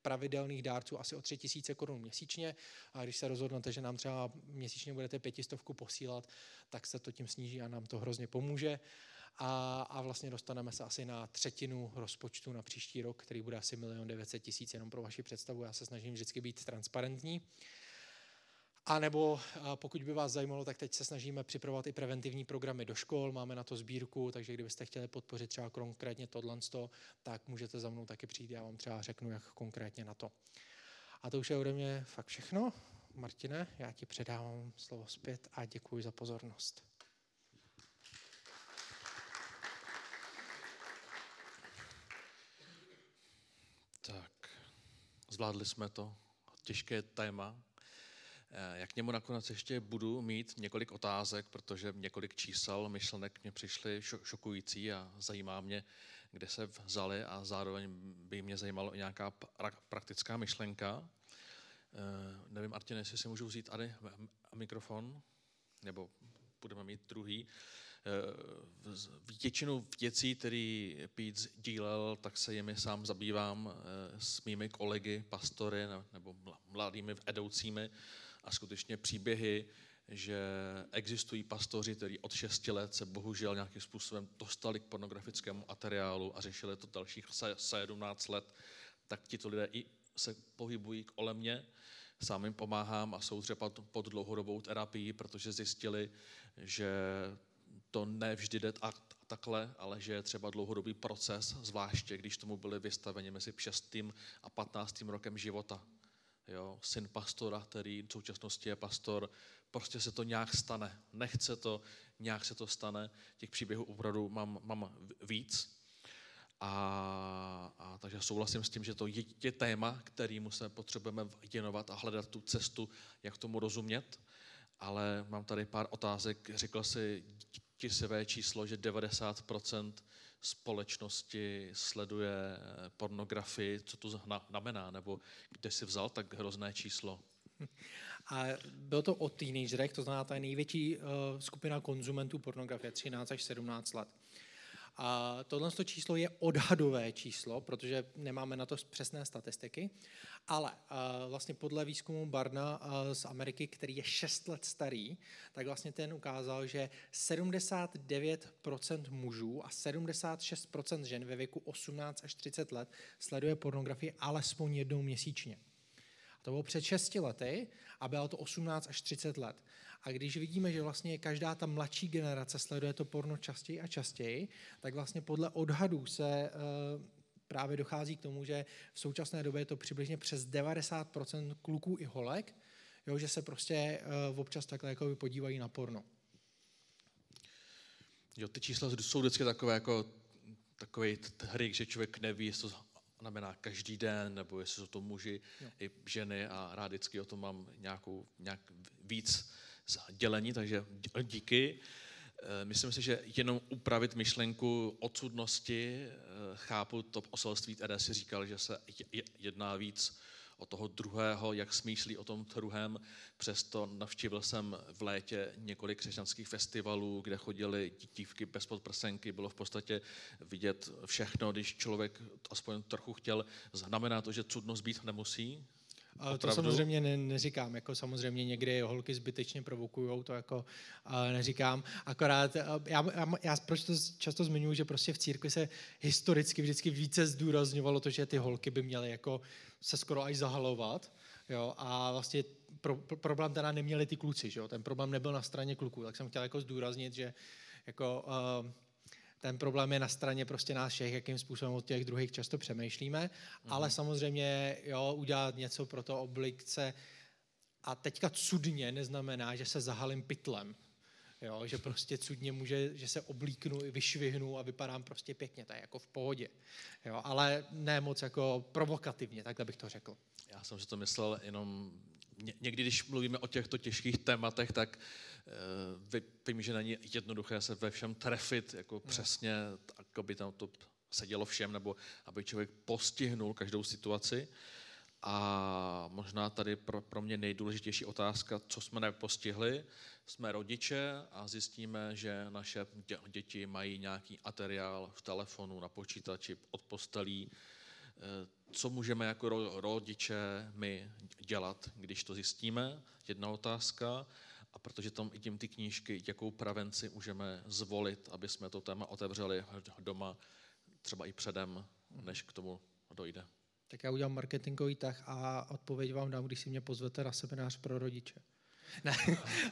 pravidelných dárců asi o tři tisíce korun měsíčně a když se rozhodnete, že nám třeba měsíčně budete pětistovku posílat, tak se to tím sníží a nám to hrozně pomůže. A, a vlastně dostaneme se asi na třetinu rozpočtu na příští rok, který bude asi milion devět set tisíc, jenom pro vaši představu. Já se snažím vždycky být transparentní. A nebo pokud by vás zajímalo, tak teď se snažíme připravovat i preventivní programy do škol, máme na to sbírku, takže kdybyste chtěli podpořit třeba konkrétně tohleto, tak můžete za mnou taky přijít, já vám třeba řeknu, jak konkrétně na to. A to už je ode mě fakt všechno. Martine, já ti předávám slovo zpět a děkuji za pozornost. Zvládli jsme to, těžké téma. Já k němu nakonec ještě budu mít několik otázek, protože několik čísel, myšlenek mě přišly šokující a zajímá mě, kde se vzaly a zároveň by mě zajímalo i nějaká praktická myšlenka. Nevím, Martine, jestli si můžu vzít tady mikrofon, nebo budeme mít druhý. Většinu věcí, který Pete sdílel, tak se jimi sám zabývám s mými kolegy, pastory nebo mladými vedoucími a skutečně příběhy, že existují pastoři, kteří od šesti let se bohužel nějakým způsobem dostali k pornografickému materiálu a řešili to dalších sedmnáct let, tak tito lidé i se pohybují kolem mě. Sám jim pomáhám a jsou třeba pod dlouhodobou terapii, protože zjistili, že to ne vždy jde takhle, ale že je třeba dlouhodobý proces, zvláště když tomu byli vystaveni mezi šestým a patnáctým rokem života. Jo? Syn pastora, který v současnosti je pastor, prostě se to nějak stane. Nechce to, nějak se to stane. Těch příběhů opravdu mám, mám víc. A, a takže souhlasím s tím, že to je, je téma, kterému se potřebujeme věnovat a hledat tu cestu, jak tomu rozumět. Ale mám tady pár otázek. Řekl jsi tísivé číslo, že devadesát procent společnosti sleduje pornografii. Co to znamená? Nebo kde jsi vzal tak hrozné číslo? A bylo to o teenagerech, to znamená ta největší uh, skupina konzumentů pornografie, třináct až sedmnáct let. A tohle číslo je odhadové číslo, protože nemáme na to přesné statistiky, ale vlastně podle výzkumu Barna z Ameriky, který je šest let starý, tak vlastně ten ukázal, že sedmdesát devět procent mužů a sedmdesát šest procent žen ve věku osmnáct až třicet let sleduje pornografii alespoň jednou měsíčně. A to bylo před šesti lety a bylo to osmnáct až třicet let. A když vidíme, že vlastně každá ta mladší generace sleduje to porno častěji a častěji, tak vlastně podle odhadů se právě dochází k tomu, že v současné době je to přibližně přes devadesát procent kluků i holek, jo, že se prostě občas takhle jako podívají na porno. Jo, ty čísla jsou vždycky takové jako takový hryk, že člověk neví, jestli to znamená každý den, nebo jestli jsou to muži jo. i ženy a rád vždycky o tom mám nějakou, nějak víc dělení, takže díky. Myslím si, že jenom upravit myšlenku odsudnosti, chápu to poselství, které si říkal, že se jedná víc o toho druhého, jak smýšlí o tom druhém. Přesto navštívil jsem v létě několik křesťanských festivalů, kde chodili dívky bez podprsenky, bylo v podstatě vidět všechno, když člověk aspoň trochu chtěl. Znamená to, že cudnost být nemusí? Opravdu? To samozřejmě ne, neříkám, jako samozřejmě někdy holky zbytečně provokujou, to jako uh, neříkám, akorát uh, já, já, já proč to často zmiňuji, že prostě v církvi se historicky vždycky více zdůrazňovalo to, že ty holky by měly jako se skoro až zahalovat, jo, a vlastně pro, pro, problém teda neměli ty kluci, že jo, ten problém nebyl na straně kluků, tak jsem chtěl jako zdůraznit, že jako... Uh, ten problém je na straně prostě nás všech, jakým způsobem od těch druhých často přemýšlíme, mm. ale samozřejmě jo, udělat něco pro to oblice A teďka cudně neznamená, že se zahalím pytlem. Jo, že prostě cudně může, že se oblíknu, vyšvihnu a vypadám prostě pěkně, to je jako v pohodě. Jo, ale ne moc jako provokativně, takhle bych to řekl. Já jsem si to myslel jenom, někdy když mluvíme o těchto těžkých tématech, tak e, vím, že není jednoduché se ve všem trefit, jako no. přesně, tak, aby tam to sedělo všem, nebo aby člověk postihnul každou situaci. A možná tady pro, pro mě nejdůležitější otázka, co jsme nepostihli, jsme rodiče a zjistíme, že naše děti mají nějaký materiál v telefonu, na počítači, od postelí. Co můžeme jako rodiče my dělat, když to zjistíme? Jedna otázka. A protože tam i tím ty knížky, jakou prevenci můžeme zvolit, aby jsme to téma otevřeli doma, třeba i předem, než k tomu dojde. Tak já udělám marketingový tah a odpověď vám dám, když si mě pozvete na seminář pro rodiče. Ne,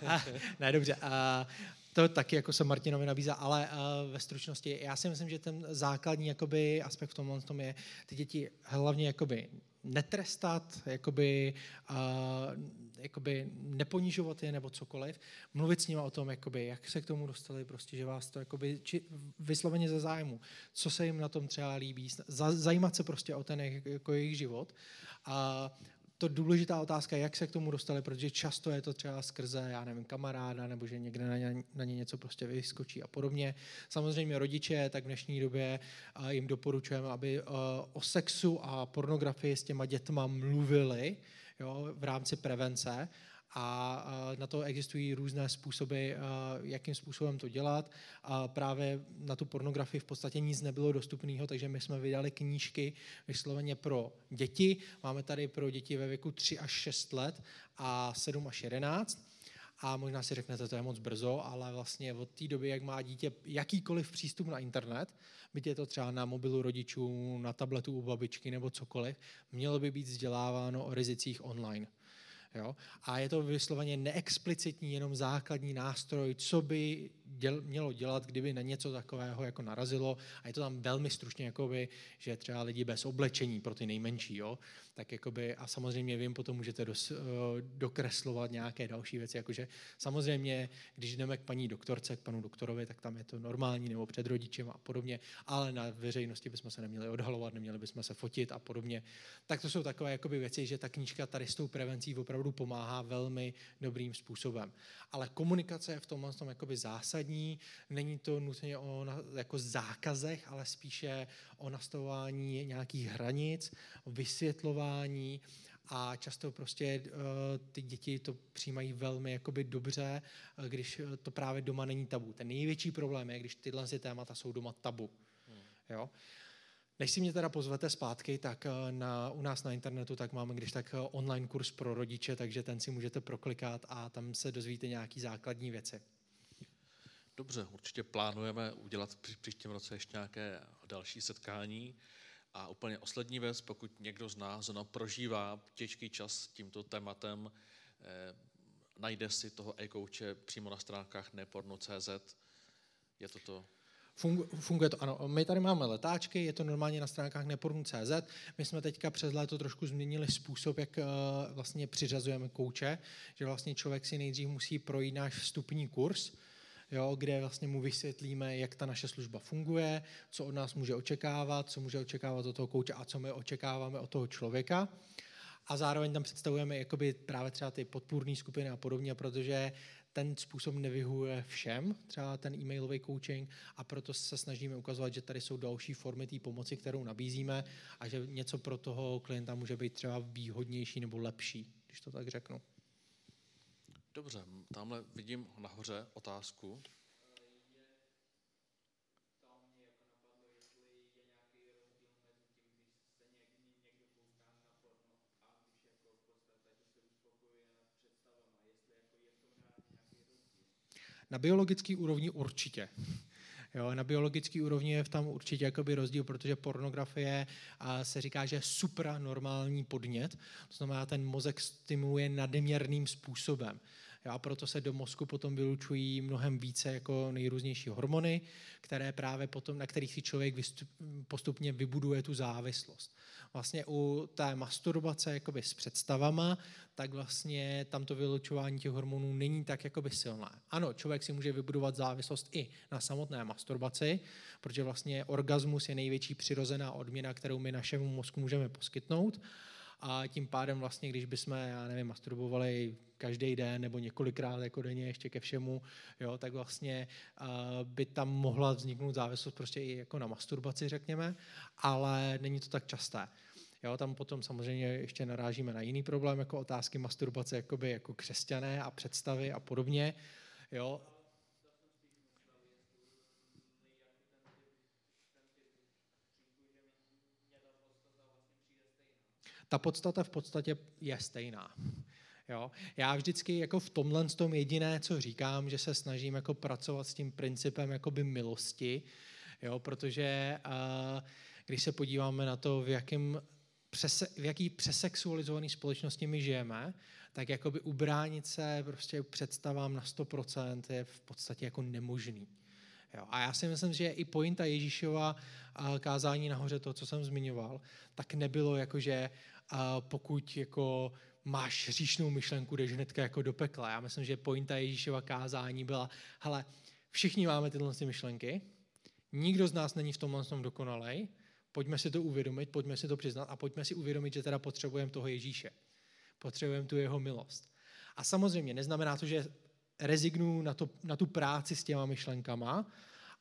a, ne dobře, a to taky jako se Martinovi nabízá, ale ve stručnosti, já si myslím, že ten základní jakoby, aspekt v tomhle tom je ty děti hlavně jakoby netrestat, jakoby, a, jakoby neponižovat je nebo cokoliv, mluvit s nimi o tom, jakoby, jak se k tomu dostali, prostě, že vás to jakoby, či vysloveně ze zájmu, co se jim na tom třeba líbí, zajímat se prostě o ten jako jejich život a to důležitá otázka, jak se k tomu dostali, protože často je to třeba skrze, já nevím, kamaráda, nebo že někde na ně, na ně něco prostě vyskočí a podobně. Samozřejmě rodiče, tak v dnešní době jim doporučujeme, aby o sexu a pornografii s těma dětma mluvili, jo, v rámci prevence a na to existují různé způsoby, jakým způsobem to dělat. A právě na tu pornografii v podstatě nic nebylo dostupného, takže my jsme vydali knížky vysloveně pro děti. Máme tady pro děti ve věku tři až šest let a sedm až jedenáct. A možná si řeknete, to je moc brzo, ale vlastně od té doby, jak má dítě jakýkoliv přístup na internet, byť je to třeba na mobilu rodičů, na tabletu u babičky nebo cokoliv, mělo by být vzděláváno o rizicích online. Jo? A je to vysloveně neexplicitní, jenom základní nástroj, co by děl, mělo dělat, kdyby na něco takového jako narazilo. A je to tam velmi stručně, jakoby, že třeba lidi bez oblečení pro ty nejmenší. Jo? Tak jakoby, a samozřejmě vy jim potom můžete dos, dokreslovat nějaké další věci. Jakože samozřejmě, když jdeme k paní doktorce, k panu doktorovi, tak tam je to normální nebo před rodičem a podobně. Ale na veřejnosti bychom se neměli odhalovat, neměli bychom se fotit a podobně. Tak to jsou takové jakoby, věci, že ta knížka tady s tou prevencí opravdu pomáhá velmi dobrým způsobem. Ale komunikace je v tomhle tom jakoby zásadní, není to nutně o jako zákazech, ale spíše o nastavování nějakých hranic, o vysvětlování a často prostě uh, ty děti to přijímají velmi jakoby dobře, když to právě doma není tabu. Ten největší problém je, když tyhle témata jsou doma tabu. Hmm. Jo? Než si mě teda pozvete zpátky, tak na, u nás na internetu tak máme když tak online kurz pro rodiče, takže ten si můžete proklikat a tam se dozvíte nějaké základní věci. Dobře, určitě plánujeme udělat při příštím roce ještě nějaké další setkání. A úplně poslední věc, pokud někdo z nás prožívá těžký čas tímto tématem, eh, najde si toho e-kouče přímo na stránkách nepornu tečka cé zet. Je to to? Funguje to, ano. My tady máme letáčky, je to normálně na stránkách nepornu tečka cé zet. My jsme teďka přes léto trošku změnili způsob, jak vlastně přiřazujeme kouče, že vlastně člověk si nejdřív musí projít náš vstupní kurz, jo, kde vlastně mu vysvětlíme, jak ta naše služba funguje, co od nás může očekávat, co může očekávat od toho kouče a co my očekáváme od toho člověka. A zároveň tam představujeme jakoby právě třeba ty podpůrné skupiny a podobně, protože ten způsob nevyhovuje všem, třeba ten e-mailový coaching, a proto se snažíme ukazovat, že tady jsou další formy té pomoci, kterou nabízíme a že něco pro toho klienta může být třeba výhodnější nebo lepší, když to tak řeknu. Dobře, tamhle vidím nahoře otázku. Na biologické úrovni určitě. Jo, na biologické úrovni je tam určitě jakoby rozdíl, protože pornografie a se říká, že je supranormální podnět, to znamená, ten mozek stimuluje nadměrným způsobem. a proto se do mozku potom vylučují mnohem více jako nejrůznější hormony, které právě potom, na kterých si člověk vystup, postupně vybuduje tu závislost. Vlastně u té masturbace jakoby s představama, tak vlastně tam to vylučování těch hormonů není tak jakoby silné. Ano, člověk si může vybudovat závislost i na samotné masturbaci, protože vlastně orgasmus je největší přirozená odměna, kterou my našemu mozku můžeme poskytnout. A tím pádem vlastně, když bychom, já nevím, masturbovali každý den nebo několikrát jako denně ještě ke všemu, jo, tak vlastně uh, by tam mohla vzniknout závislost prostě i jako na masturbaci, řekněme, ale není to tak časté. Jo, tam potom samozřejmě ještě narážíme na jiný problém, jako otázky masturbace jakoby jako křesťané a představy a podobně. Jo. Ta podstata v podstatě je stejná. Jo? Já vždycky jako v tomhle tom jediné, co říkám, že se snažím jako pracovat s tím principem jakoby milosti, jo? Protože uh, když se podíváme na to, v, jakým přese, v jaký přesexualizované společnosti my žijeme, tak jakoby ubránit se prostě představám na sto procent je v podstatě jako nemožný. Jo, a já si myslím, že i pointa Ježíšova kázání nahoře, to, co jsem zmiňoval, tak nebylo jako, že pokud jako máš hříšnou myšlenku, jdeš hnedka jako do pekla. Já myslím, že pointa Ježíšova kázání byla, hele, všichni máme tyhle myšlenky, nikdo z nás není v tomhle tom dokonalej, pojďme si to uvědomit, pojďme si to přiznat a pojďme si uvědomit, že teda potřebujeme toho Ježíše. Potřebujeme tu jeho milost. A samozřejmě neznamená to, že rezignuju na, to, na tu práci s těma myšlenkama,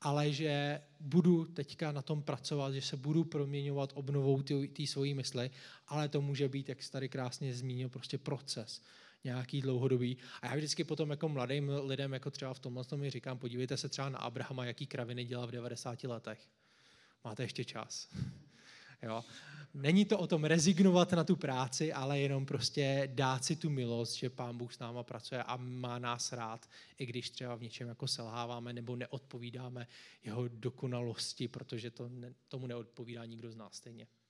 ale že budu teďka na tom pracovat, že se budu proměňovat obnovou té svojí mysli, ale to může být, jak jsi tady krásně zmínil, prostě proces nějaký dlouhodobý. A já vždycky potom jako mladým lidem, jako třeba v tomhle tomu říkám, podívejte se třeba na Abrahama, jaký kraviny dělal v devadesáti letech. Máte ještě čas. Jo. Není to o tom rezignovat na tu práci, ale jenom prostě dát si tu milost, že Pán Bůh s náma pracuje a má nás rád, i když třeba v něčem jako selháváme nebo neodpovídáme jeho dokonalosti, protože to ne, tomu neodpovídá nikdo z nás stejně.